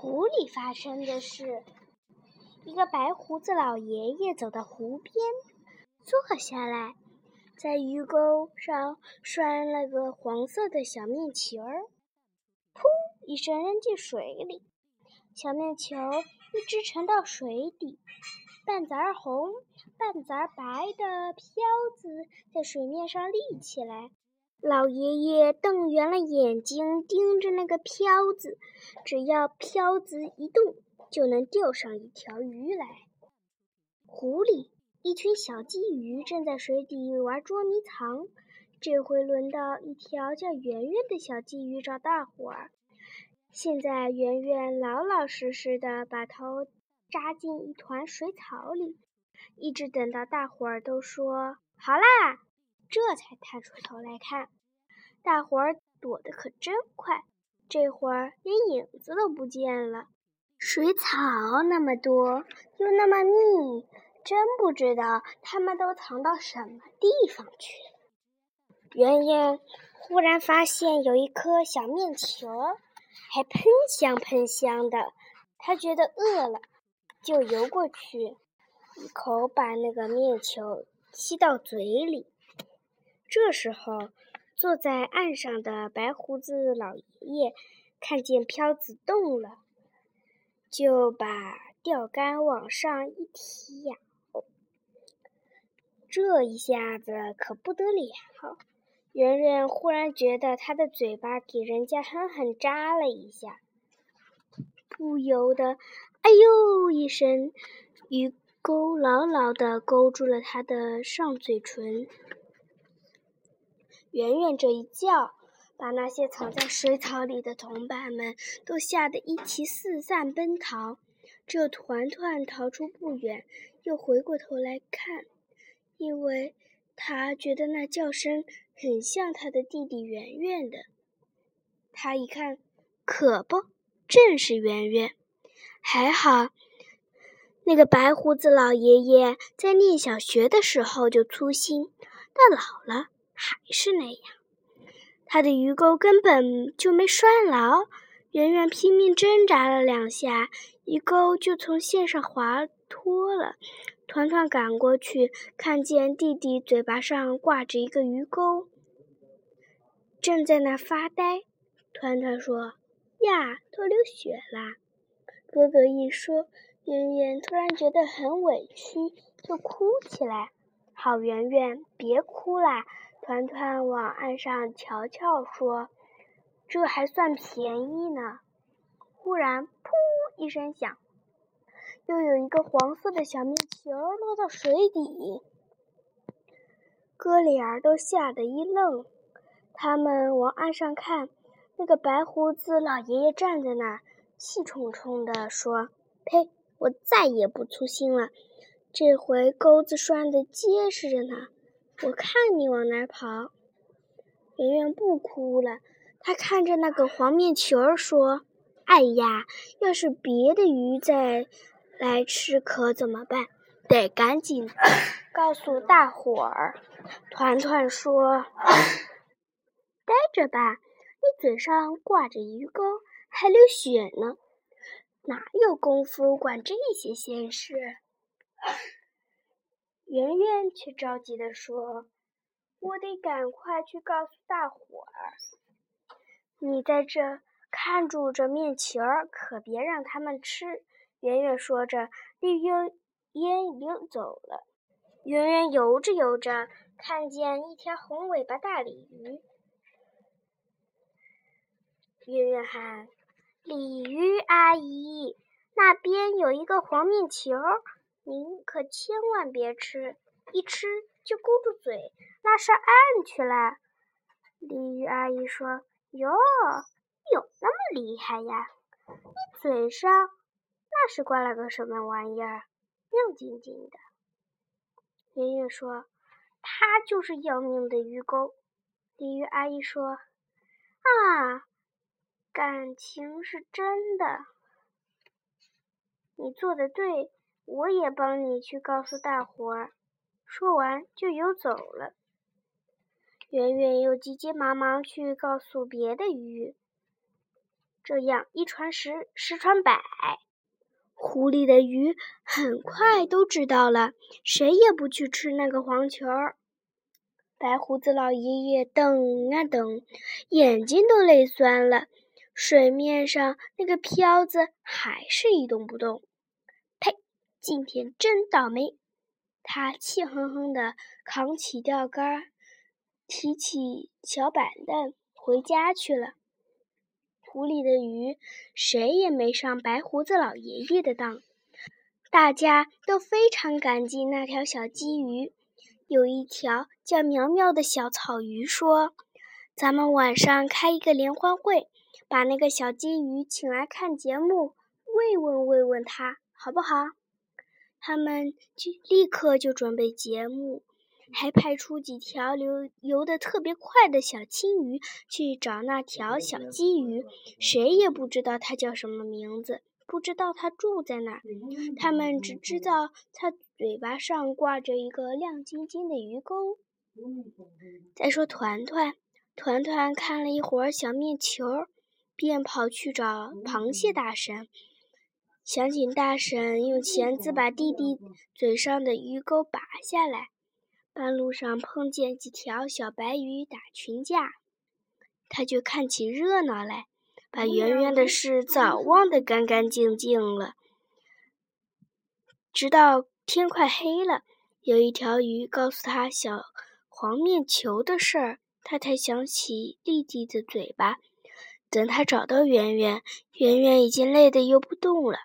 湖里发生的事。一个白胡子老爷爷走到湖边，坐下来，在鱼钩上拴了个黄色的小面球儿，噗一声扔进水里。小面球一直沉到水底，半杂红半杂白的漂子在水面上立起来。老爷爷瞪圆了眼睛盯着那个漂子，只要漂子一动，就能钓上一条鱼来。湖里一群小鲫鱼正在水底玩捉迷藏，这回轮到一条叫圆圆的小鲫鱼找大伙儿。现在圆圆老老实实的把头扎进一团水草里，一直等到大伙儿都说好啦，这才探出头来看。大伙儿躲得可真快，这会儿连影子都不见了。水草那么多又那么密，真不知道它们都藏到什么地方去了。圆圆忽然发现有一颗小面球，还喷香喷香的，她觉得饿了，就游过去，一口把那个面球吸到嘴里。这时候，坐在岸上的白胡子老爷爷看见漂子动了，就把钓竿往上一挑，这一下子可不得了。圆圆忽然觉得他的嘴巴给人家狠狠扎了一下，不由得哎呦一声，鱼钩牢牢地勾住了他的上嘴唇。圆圆这一叫，把那些藏在水草里的同伴们都吓得一齐四散奔逃。只有团团逃出不远，又回过头来看，因为他觉得那叫声很像他的弟弟圆圆的。他一看，可不，正是圆圆。还好那个白胡子老爷爷在念小学的时候就粗心，到老了还是那样，他的鱼钩根本就没拴牢。圆圆拼命挣扎了两下，鱼钩就从线上滑脱了。团团赶过去，看见弟弟嘴巴上挂着一个鱼钩，正在那发呆。团团说：“呀，都流血啦！”哥哥一说，圆圆突然觉得很委屈，就哭起来。好，圆圆，别哭啦！团团往岸上瞧瞧说，这还算便宜呢。忽然噗一声响，又有一个黄色的小面球落到水底，哥俩都吓得一愣。他们往岸上看，那个白胡子老爷爷站在那儿气冲冲地说，呸，我再也不粗心了，这回钩子拴得结实着呢，我看你往哪儿跑。圆圆不哭了，她看着那个黄面球儿说，哎呀，要是别的鱼再来吃可怎么办，得赶紧告诉大伙儿。团团说，待着吧，你嘴上挂着鱼钩还流血呢，哪有功夫管这些闲事。圆圆却着急地说，我得赶快去告诉大伙儿，你在这看住这面球儿，可别让他们吃。圆圆说着，绿烟溜走了。圆圆游着游着，看见一条红尾巴大鲤鱼，圆圆喊，鲤鱼阿姨，那边有一个黄面球，您可千万别吃，一吃就箍住嘴，拉上岸去了。鲤鱼阿姨说，哟，有那么厉害呀？你嘴上那是挂了个什么玩意儿，亮晶晶的。圆圆说，它就是要命的鱼钩。鲤鱼阿姨说，啊，感情是真的，你做的对，我也帮你去告诉大伙儿。说完就游走了。圆圆又急急忙忙去告诉别的鱼，这样一传十，十传百。湖里的鱼很快都知道了，谁也不去吃那个黄球。白胡子老爷爷等啊等，眼睛都累酸了，水面上那个漂子还是一动不动。呸，今天真倒霉。他气哼哼地扛起钓竿，提起小板凳回家去了。湖里的鱼谁也没上白胡子老爷爷的当，大家都非常感激那条小鲫鱼。有一条叫苗苗的小草鱼说，咱们晚上开一个联欢会，把那个小鲫鱼请来看节目，慰问他好不好。他们立刻就准备节目，还派出几条游得特别快的小青鱼去找那条小鲫鱼，谁也不知道它叫什么名字，不知道它住在哪儿，他们只知道它嘴巴上挂着一个亮晶晶的鱼钩。再说团团看了一会儿小面球，便跑去找螃蟹大神，想请大神用钳子把弟弟嘴上的鱼钩拔下来。半路上碰见几条小白鱼打群架，他就看起热闹来，把圆圆的事早忘得干干净净了。直到天快黑了，有一条鱼告诉他小黄面球的事儿，他才想起弟弟的嘴巴。等他找到圆圆已经累得游不动了。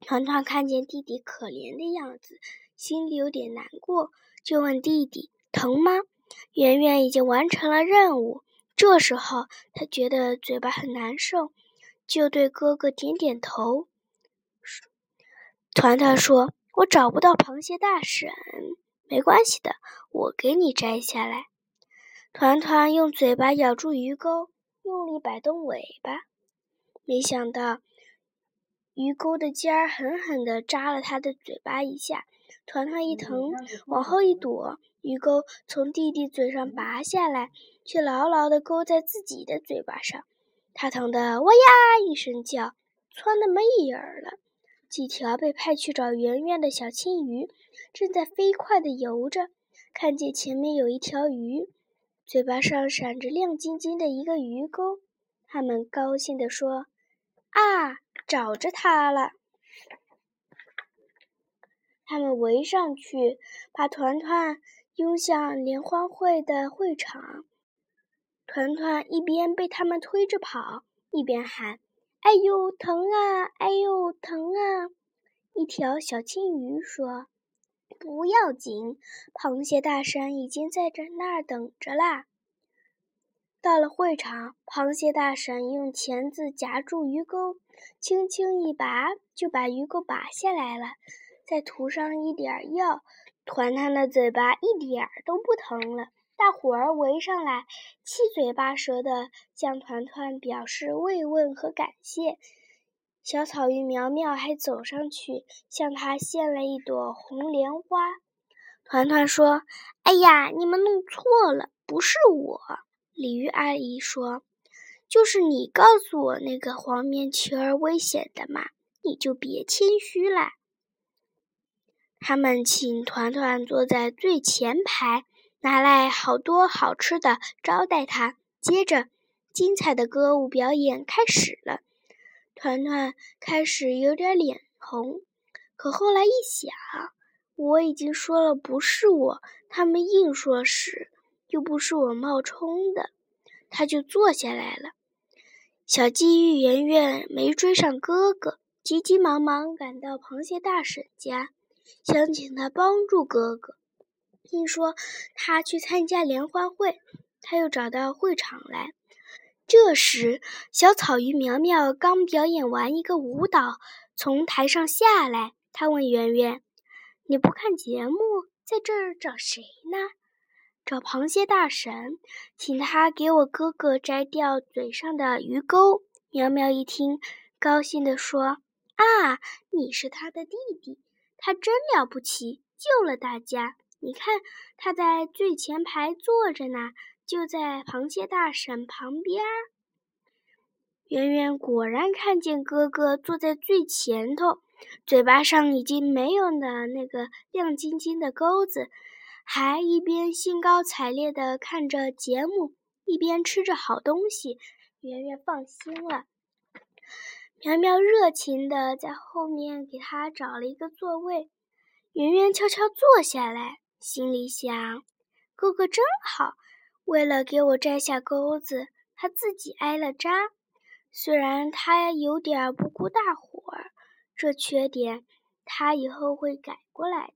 团团看见弟弟可怜的样子，心里有点难过，就问弟弟疼吗？圆圆已经完成了任务。这时候他觉得嘴巴很难受，就对哥哥点点头。团团说，我找不到螃蟹大婶，没关系的，我给你摘下来。团团用嘴巴咬住鱼钩，用力摆动尾巴，没想到鱼钩的尖儿狠狠地扎了他的嘴巴一下。团团一疼，往后一躲，鱼钩从弟弟嘴上拔下来，却牢牢地勾在自己的嘴巴上。他疼得哇呀一声叫，窜得没影儿了。几条被派去找圆圆的小青鱼正在飞快地游着，看见前面有一条鱼，嘴巴上闪着亮晶晶的一个鱼钩，他们高兴地说，啊，找着它了。他们围上去，把团团拥向联欢会的会场。团团一边被他们推着跑，一边喊，哎呦疼啊，哎呦疼啊。一条小青鱼说，不要紧，螃蟹大神已经在这那儿等着啦。到了会场，螃蟹大神用钳子夹住鱼钩，轻轻一拔就把鱼钩拔下来了，再涂上一点药，团团的嘴巴一点都不疼了。大伙儿围上来，七嘴八舌地向团团表示慰问和感谢。小草鱼苗苗还走上去，向他献了一朵红莲花。团团说，哎呀，你们弄错了，不是我。鲤鱼阿姨说，就是你告诉我那个黄面球儿危险的嘛，你就别谦虚啦。他们请团团坐在最前排，拿来好多好吃的招待他。接着精彩的歌舞表演开始了。团团开始有点脸红，可后来一想，我已经说了不是我，他们硬说是，又不是我冒充的，他就坐下来了。小鲫鱼圆圆没追上哥哥，急急忙忙赶到螃蟹大婶家，想请他帮助哥哥，听说他去参加联欢会，他又找到会场来。这时小草鱼苗苗刚表演完一个舞蹈，从台上下来，他问圆圆，你不看节目在这儿找谁呢？找螃蟹大神，请他给我哥哥摘掉嘴上的鱼钩。苗苗一听高兴地说，啊，你是他的弟弟，他真了不起，救了大家。你看他在最前排坐着呢，就在螃蟹大婶旁边。圆圆果然看见哥哥坐在最前头，嘴巴上已经没有了那个亮晶晶的钩子，还一边兴高采烈地看着节目，一边吃着好东西。圆圆放心了。苗苗热情地在后面给他找了一个座位，圆圆悄悄坐下来，心里想，哥哥真好，为了给我摘下钩子，他自己挨了扎。虽然他有点不顾大伙儿，这缺点他以后会改过来的。